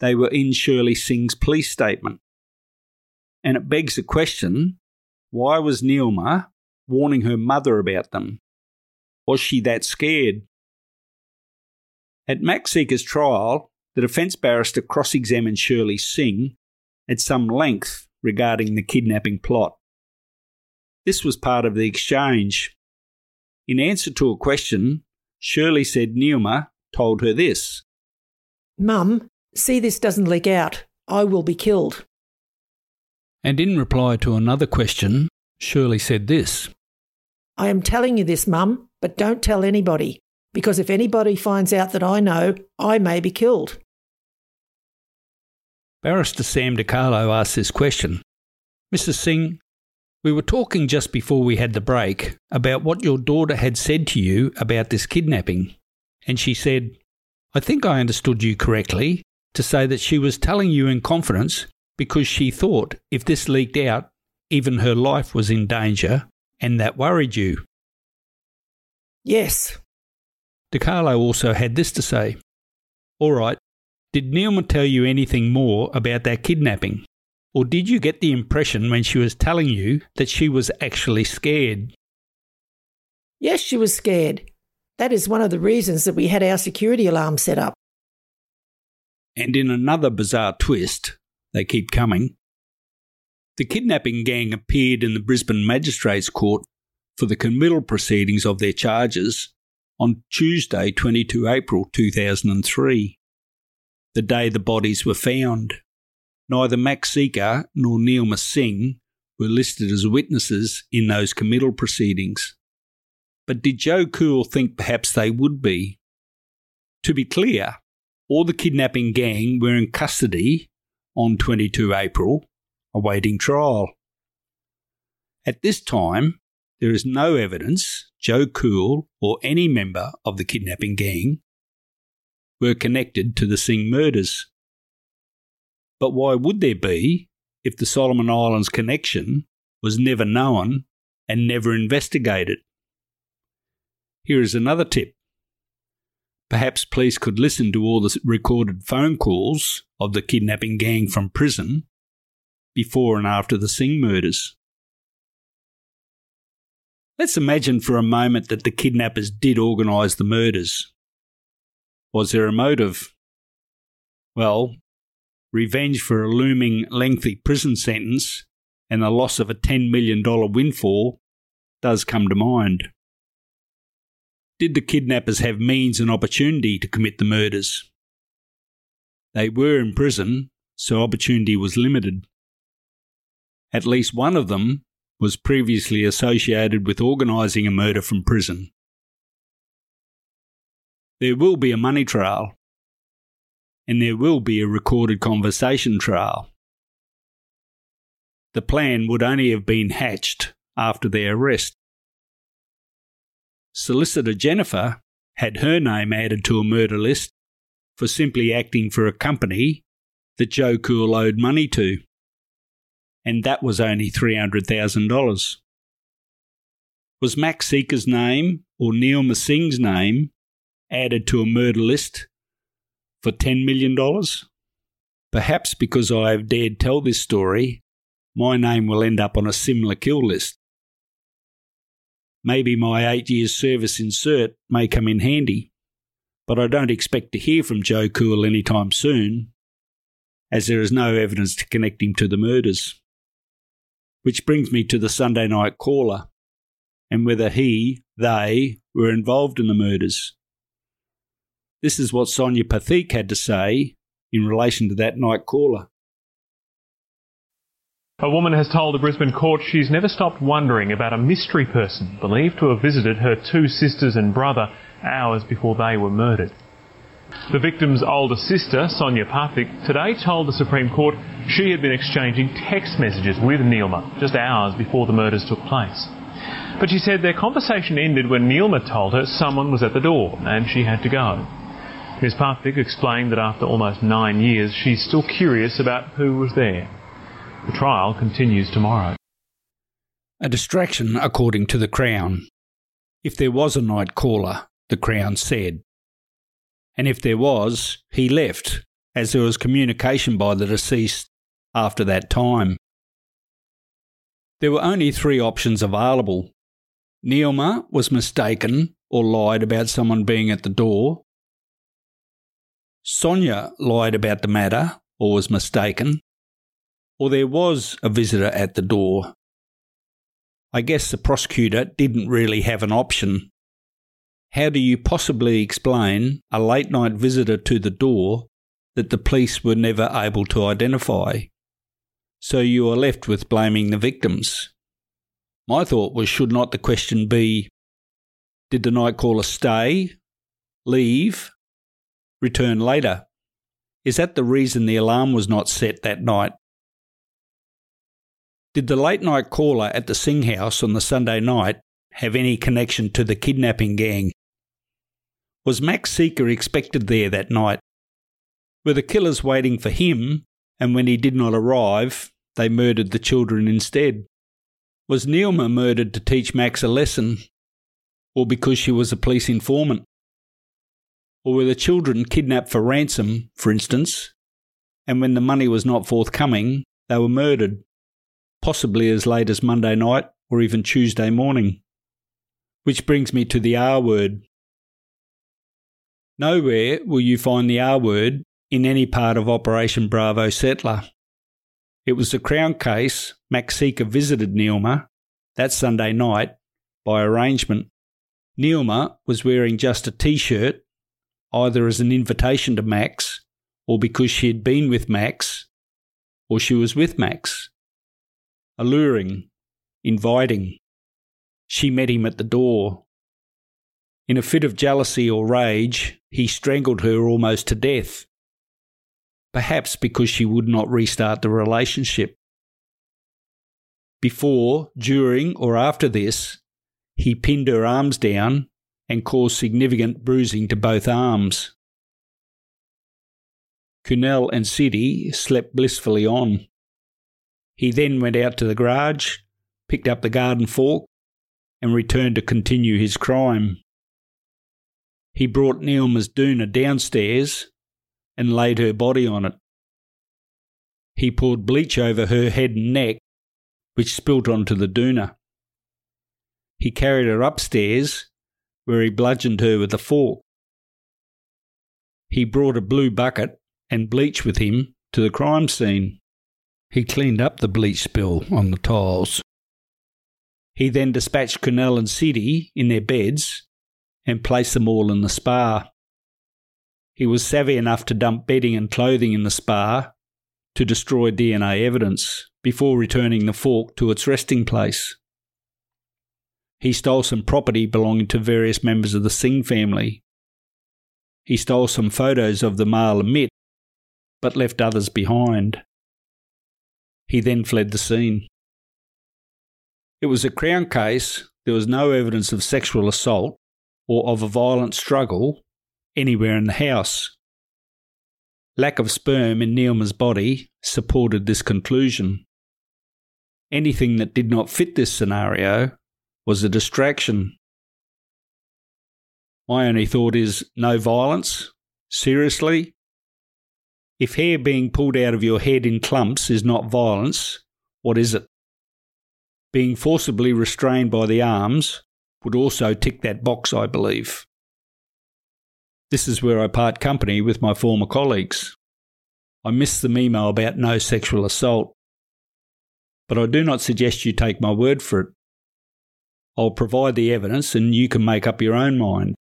They were in Shirley Singh's police statement. And it begs the question, why was Neelma warning her mother about them? Was she that scared? At Max Seeker's trial, the defence barrister cross-examined Shirley Singh at some length regarding the kidnapping plot. This was part of the exchange. In answer to a question, Shirley said Neelma told her this. "Mum, see this doesn't leak out. I will be killed." And in reply to another question, Shirley said this. "I am telling you this, Mum, but don't tell anybody, because if anybody finds out that I know, I may be killed." Barrister Sam DiCarlo asked this question. "Mrs. Singh, we were talking just before we had the break about what your daughter had said to you about this kidnapping, and she said, I think I understood you correctly, to say that she was telling you in confidence because she thought if this leaked out, even her life was in danger, and that worried you." "Yes." DiCarlo also had this to say. "All right, did Neelma tell you anything more about that kidnapping? Or did you get the impression when she was telling you that she was actually scared?" "Yes, she was scared. That is one of the reasons that we had our security alarm set up." And in another bizarre twist, they keep coming, the kidnapping gang appeared in the Brisbane Magistrates Court for the committal proceedings of their charges on Tuesday, 22 April 2003, the day the bodies were found. Neither Max Seeker nor Neelma Singh were listed as witnesses in those committal proceedings. But did Joe Cool think perhaps they would be? To be clear, all the kidnapping gang were in custody on 22 April, awaiting trial. At this time, there is no evidence Joe Cool or any member of the kidnapping gang were connected to the Singh murders. But why would there be if the Solomon Islands connection was never known and never investigated. Here is another tip. Perhaps police could listen to all the recorded phone calls of the kidnapping gang from prison before and after the Singh murders. Let's imagine for a moment that the kidnappers did organise the murders. Was there a motive? Well, revenge for a looming lengthy prison sentence and the loss of a $10 million windfall does come to mind. Did the kidnappers have means and opportunity to commit the murders? They were in prison, so opportunity was limited. At least one of them was previously associated with organising a murder from prison. There will be a money trail, and there will be a recorded conversation trail. The plan would only have been hatched after their arrest. Solicitor Jennifer had her name added to a murder list for simply acting for a company that Joe Cool owed money to, and that was only $300,000. Was Max Seeker's name or Neelma Singh's name added to a murder list for $10 million? Perhaps because I have dared tell this story, my name will end up on a similar kill list. Maybe my 8 years service in CERT may come in handy, but I don't expect to hear from Joe Cool anytime soon, as there is no evidence to connect him to the murders. Which brings me to the Sunday night caller, and whether they were involved in the murders. This is what Sonia Pathik had to say in relation to that night caller. A woman has told a Brisbane court she's never stopped wondering about a mystery person believed to have visited her two sisters and brother hours before they were murdered. The victim's older sister, Sonia Pathik, today told the Supreme Court she had been exchanging text messages with Neelma just hours before the murders took place. But she said their conversation ended when Neelma told her someone was at the door and she had to go. Ms Pathik explained that after almost 9 years, she's still curious about who was there. The trial continues tomorrow. A distraction, according to the Crown. If there was a night caller, the Crown said. And if there was, he left, as there was communication by the deceased after that time. There were only three options available. Neelma was mistaken or lied about someone being at the door. Sonia lied about the matter or was mistaken. Or there was a visitor at the door. I guess the prosecutor didn't really have an option. How do you possibly explain a late-night visitor to the door that the police were never able to identify? So you are left with blaming the victims. My thought was, should not the question be, did the night caller stay, leave, return later? Is that the reason the alarm was not set that night? Did the late-night caller at the Singh house on the Sunday night have any connection to the kidnapping gang? Was Max Seeker expected there that night? Were the killers waiting for him, and when he did not arrive, they murdered the children instead? Was Neelma murdered to teach Max a lesson, or because she was a police informant? Or were the children kidnapped for ransom, for instance, and when the money was not forthcoming, they were murdered, possibly as late as Monday night or even Tuesday morning? Which brings me to the R word. Nowhere will you find the R word in any part of Operation Bravo Settler. It was the Crown case Max Seeker visited Neelma that Sunday night by arrangement. Neelma was wearing just a t-shirt, either as an invitation to Max, or because she had been with Max, or she was with Max. Alluring, inviting. She met him at the door. In a fit of jealousy or rage, he strangled her almost to death, perhaps because she would not restart the relationship. Before, during, or after this, he pinned her arms down and caused significant bruising to both arms. Kunal and Siti slept blissfully on. He then went out to the garage, picked up the garden fork, and returned to continue his crime. He brought Neelma's doona downstairs and laid her body on it. He poured bleach over her head and neck, which spilt onto the doona. He carried her upstairs, where he bludgeoned her with a fork. He brought a blue bucket and bleach with him to the crime scene. He cleaned up the bleach spill on the tiles. He then dispatched Kunal and Siti in their beds and placed them all in the spa. He was savvy enough to dump bedding and clothing in the spa to destroy DNA evidence before returning the fork to its resting place. He stole some property belonging to various members of the Singh family. He stole some photos of the male Amit, but left others behind. He then fled the scene. It was a Crown case. There was no evidence of sexual assault or of a violent struggle anywhere in the house. Lack of sperm in Neelma's body supported this conclusion. Anything that did not fit this scenario was a distraction. My only thought is, no violence? Seriously? If hair being pulled out of your head in clumps is not violence, what is it? Being forcibly restrained by the arms would also tick that box, I believe. This is where I part company with my former colleagues. I miss the memo about no sexual assault. But I do not suggest you take my word for it. I'll provide the evidence and you can make up your own mind.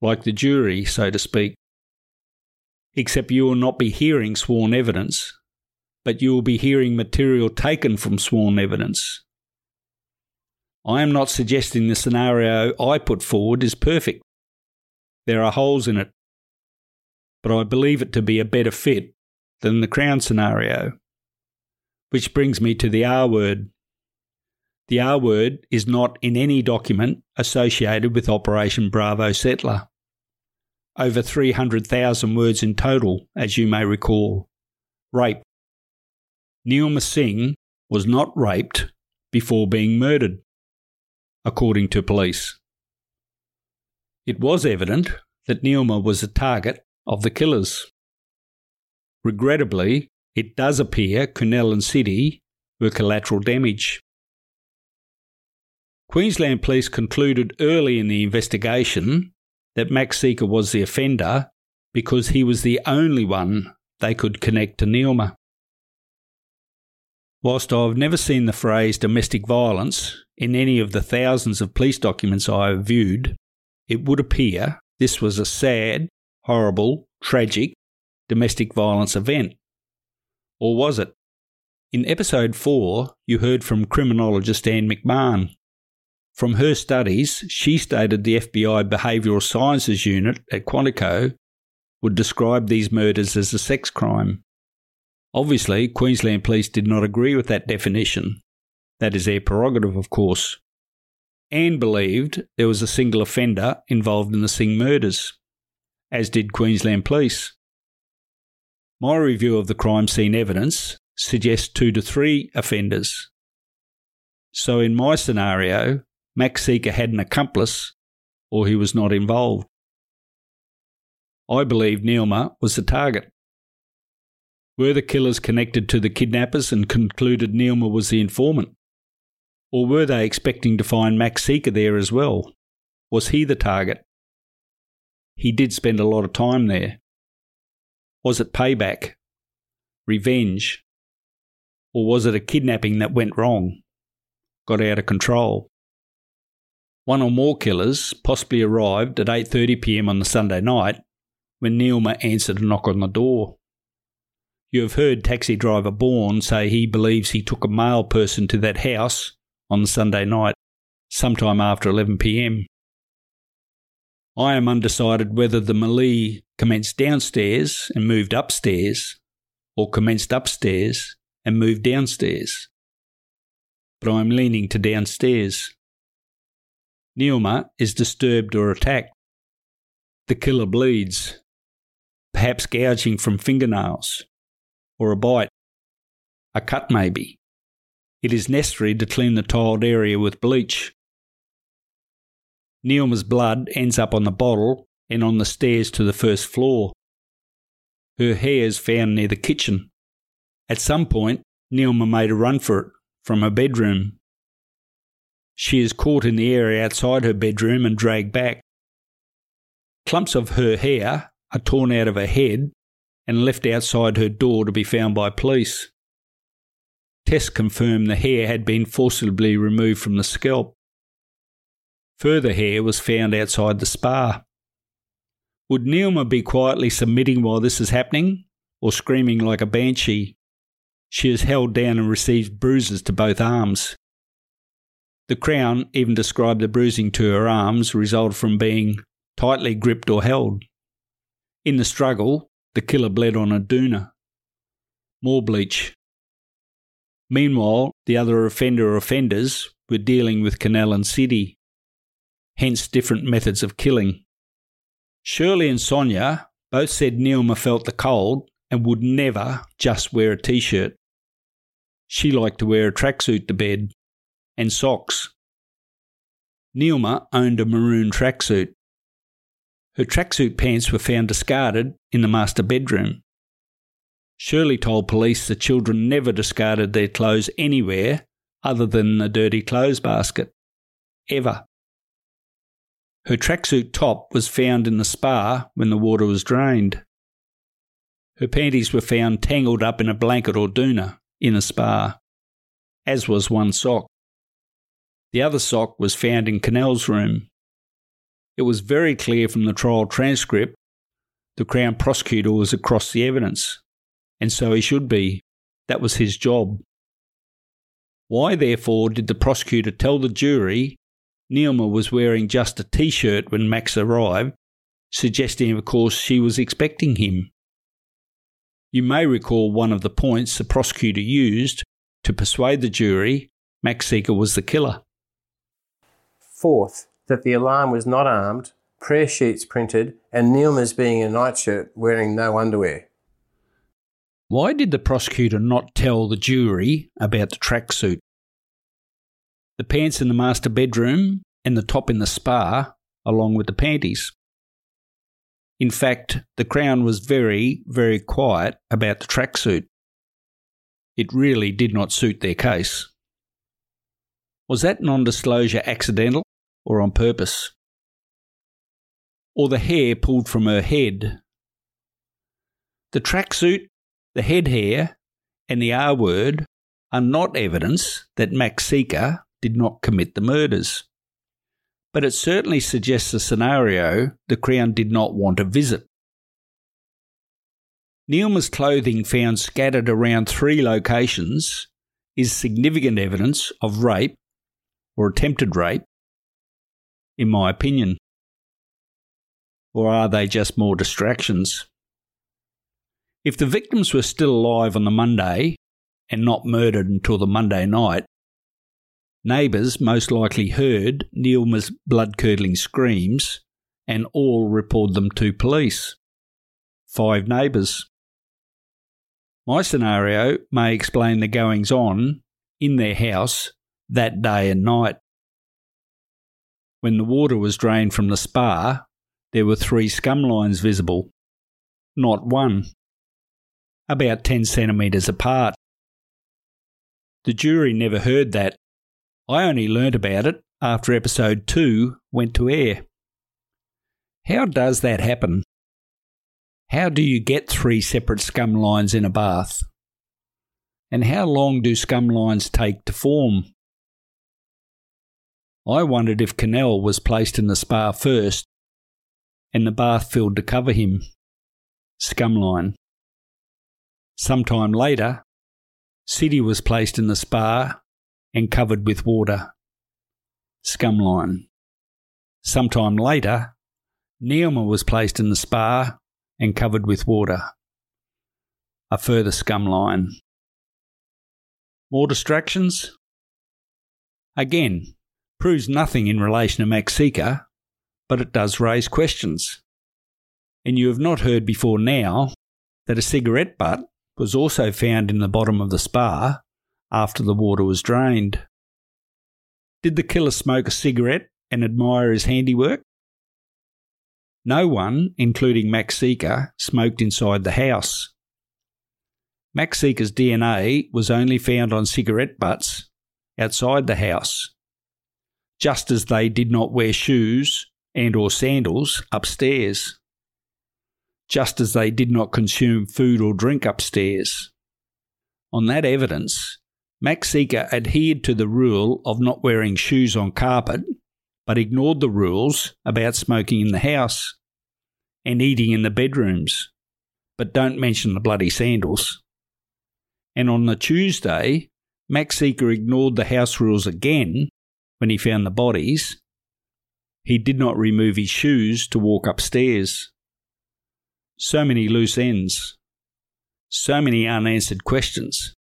Like the jury, so to speak. Except you will not be hearing sworn evidence, but you will be hearing material taken from sworn evidence. I am not suggesting the scenario I put forward is perfect. There are holes in it, but I believe it to be a better fit than the Crown scenario. Which brings me to the R word. The R word is not in any document associated with Operation Bravo Settler. Over 300,000 words in total, as you may recall. Rape. Neelma Singh was not raped before being murdered, according to police. It was evident that Neelma was a target of the killers. Regrettably, it does appear Kunal and Siti were collateral damage. Queensland Police concluded early in the investigation that Max Seeker was the offender because he was the only one they could connect to Neelma. Whilst I have never seen the phrase domestic violence in any of the thousands of police documents I have viewed, it would appear this was a sad, horrible, tragic domestic violence event. Or was it? In episode 4, you heard from criminologist Anne McMahon. From her studies, she stated the FBI Behavioural Sciences Unit at Quantico would describe these murders as a sex crime. Obviously, Queensland Police did not agree with that definition. That is their prerogative, of course. Anne believed there was a single offender involved in the Singh murders, as did Queensland Police. My review of the crime scene evidence suggests 2 to 3 offenders. So in my scenario, Max Seeker had an accomplice, or he was not involved. I believe Neelma was the target. Were the killers connected to the kidnappers and concluded Neelma was the informant? Or were they expecting to find Max Seeker there as well? Was he the target? He did spend a lot of time there. Was it payback? Revenge? Or was it a kidnapping that went wrong? Got out of control? One or more killers possibly arrived at 8:30pm on the Sunday night when Neelma answered a knock on the door. You have heard taxi driver Bourne say he believes he took a male person to that house on the Sunday night, sometime after 11pm. I am undecided whether the melee commenced downstairs and moved upstairs, or commenced upstairs and moved downstairs. But I am leaning to downstairs. Neelma is disturbed or attacked. The killer bleeds, perhaps gouging from fingernails, or a bite, a cut maybe. It is necessary to clean the tiled area with bleach. Neelma's blood ends up on the bottle and on the stairs to the first floor. Her hair is found near the kitchen. At some point, Neelma made a run for it from her bedroom. She is caught in the area outside her bedroom and dragged back. Clumps of her hair are torn out of her head and left outside her door to be found by police. Tests confirmed the hair had been forcibly removed from the scalp. Further hair was found outside the spa. Would Neelma be quietly submitting while this is happening, or screaming like a banshee? She is held down and receives bruises to both arms. The Crown even described the bruising to her arms resulted from being tightly gripped or held. In the struggle, the killer bled on a doona. More bleach. Meanwhile, the other offenders were dealing with Kunal and Siti, hence different methods of killing. Shirley and Sonia both said Neelma felt the cold and would never just wear a t-shirt. She liked to wear a tracksuit to bed and socks. Neelma owned a maroon tracksuit. Her tracksuit pants were found discarded in the master bedroom. Shirley told police the children never discarded their clothes anywhere other than the dirty clothes basket. Ever. Her tracksuit top was found in the spa when the water was drained. Her panties were found tangled up in a blanket or doona in a spa, as was one sock. The other sock was found in Kunal's room. It was very clear from the trial transcript the Crown prosecutor was across the evidence, and so he should be. That was his job. Why, therefore, did the prosecutor tell the jury Neelma was wearing just a t-shirt when Max arrived, suggesting of course she was expecting him? You may recall one of the points the prosecutor used to persuade the jury Max Seeker was the killer. Fourth, that the alarm was not armed, prayer sheets printed, and Neelma's being in a nightshirt wearing no underwear. Why did the prosecutor not tell the jury about the tracksuit? The pants in the master bedroom and the top in the spa, along with the panties. In fact, the Crown was very, very quiet about the tracksuit. It really did not suit their case. Was that non-disclosure accidental or on purpose? Or the hair pulled from her head? The tracksuit, the head hair, and the R word are not evidence that Max Seeker did not commit the murders. But it certainly suggests a scenario the Crown did not want to visit. Neelma's clothing found scattered around 3 locations is significant evidence of rape or attempted rape, in my opinion. Or are they just more distractions? If the victims were still alive on the Monday and not murdered until the Monday night, neighbours most likely heard Neelma's blood-curdling screams and all reported them to police. 5 neighbours. My scenario may explain the goings-on in their house that day and night. When the water was drained from the spa, there were 3 scum lines visible, not one, about 10 centimetres apart. The jury never heard that. I only learnt about it after episode 2 went to air. How does that happen? How do you get 3 separate scum lines in a bath? And how long do scum lines take to form? I wondered if Kunal was placed in the spa first and the bath filled to cover him. Scum line. Sometime later, Siti was placed in the spa and covered with water. Scum line. Sometime later, Neelma was placed in the spa and covered with water. A further scum line. More distractions? Again, proves nothing in relation to Max Seeker, but it does raise questions. And you have not heard before now that a cigarette butt was also found in the bottom of the spa after the water was drained. Did the killer smoke a cigarette and admire his handiwork? No one, including Max Seeker, smoked inside the house. Max Seeker's DNA was only found on cigarette butts outside the house, just as they did not wear shoes and or sandals upstairs, just as they did not consume food or drink upstairs. On that evidence, Max Seeker adhered to the rule of not wearing shoes on carpet, but ignored the rules about smoking in the house and eating in the bedrooms, but don't mention the bloody sandals. And on the Tuesday, Max Seeker ignored the house rules again when he found the bodies. He did not remove his shoes to walk upstairs. So many loose ends. So many unanswered questions.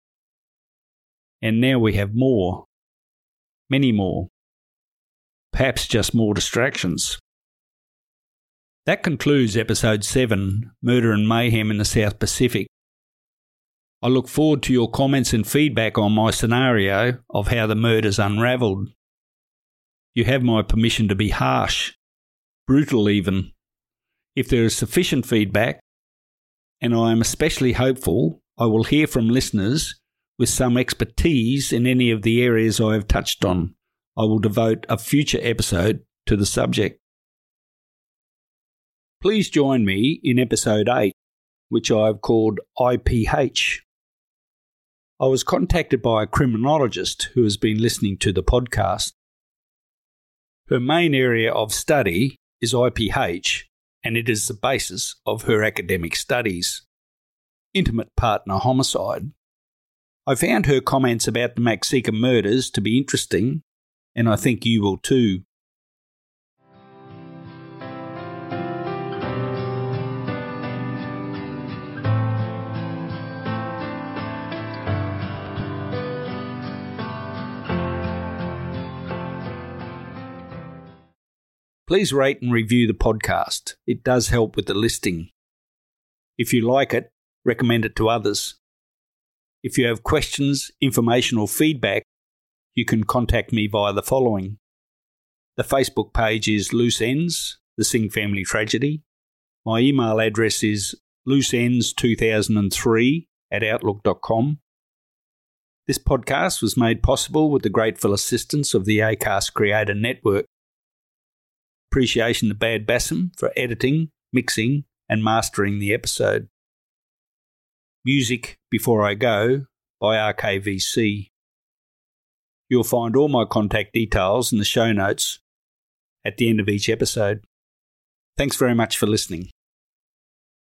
And now we have more. Many more. Perhaps just more distractions. That concludes Episode 7, Murder and Mayhem in the South Pacific. I look forward to your comments and feedback on my scenario of how the murders unravelled. You have my permission to be harsh, brutal even, if there is sufficient feedback, and I am especially hopeful I will hear from listeners with some expertise in any of the areas I have touched on. I will devote a future episode to the subject. Please join me in Episode 8, which I have called IPH. I was contacted by a criminologist who has been listening to the podcast. Her main area of study is IPH, and it is the basis of her academic studies, intimate partner homicide. I found her comments about the Max Seeker murders to be interesting, and I think you will too. Please rate and review the podcast. It does help with the listing. If you like it, recommend it to others. If you have questions, information or feedback, you can contact me via the following. The Facebook page is Loose Ends, The Singh Family Tragedy. My email address is looseends2003@outlook.com. This podcast was made possible with the grateful assistance of the Acast Creator Network. Appreciation to Bad Bassam for editing, mixing and mastering the episode. Music Before I Go by RKVC. You'll find all my contact details in the show notes at the end of each episode. Thanks very much for listening.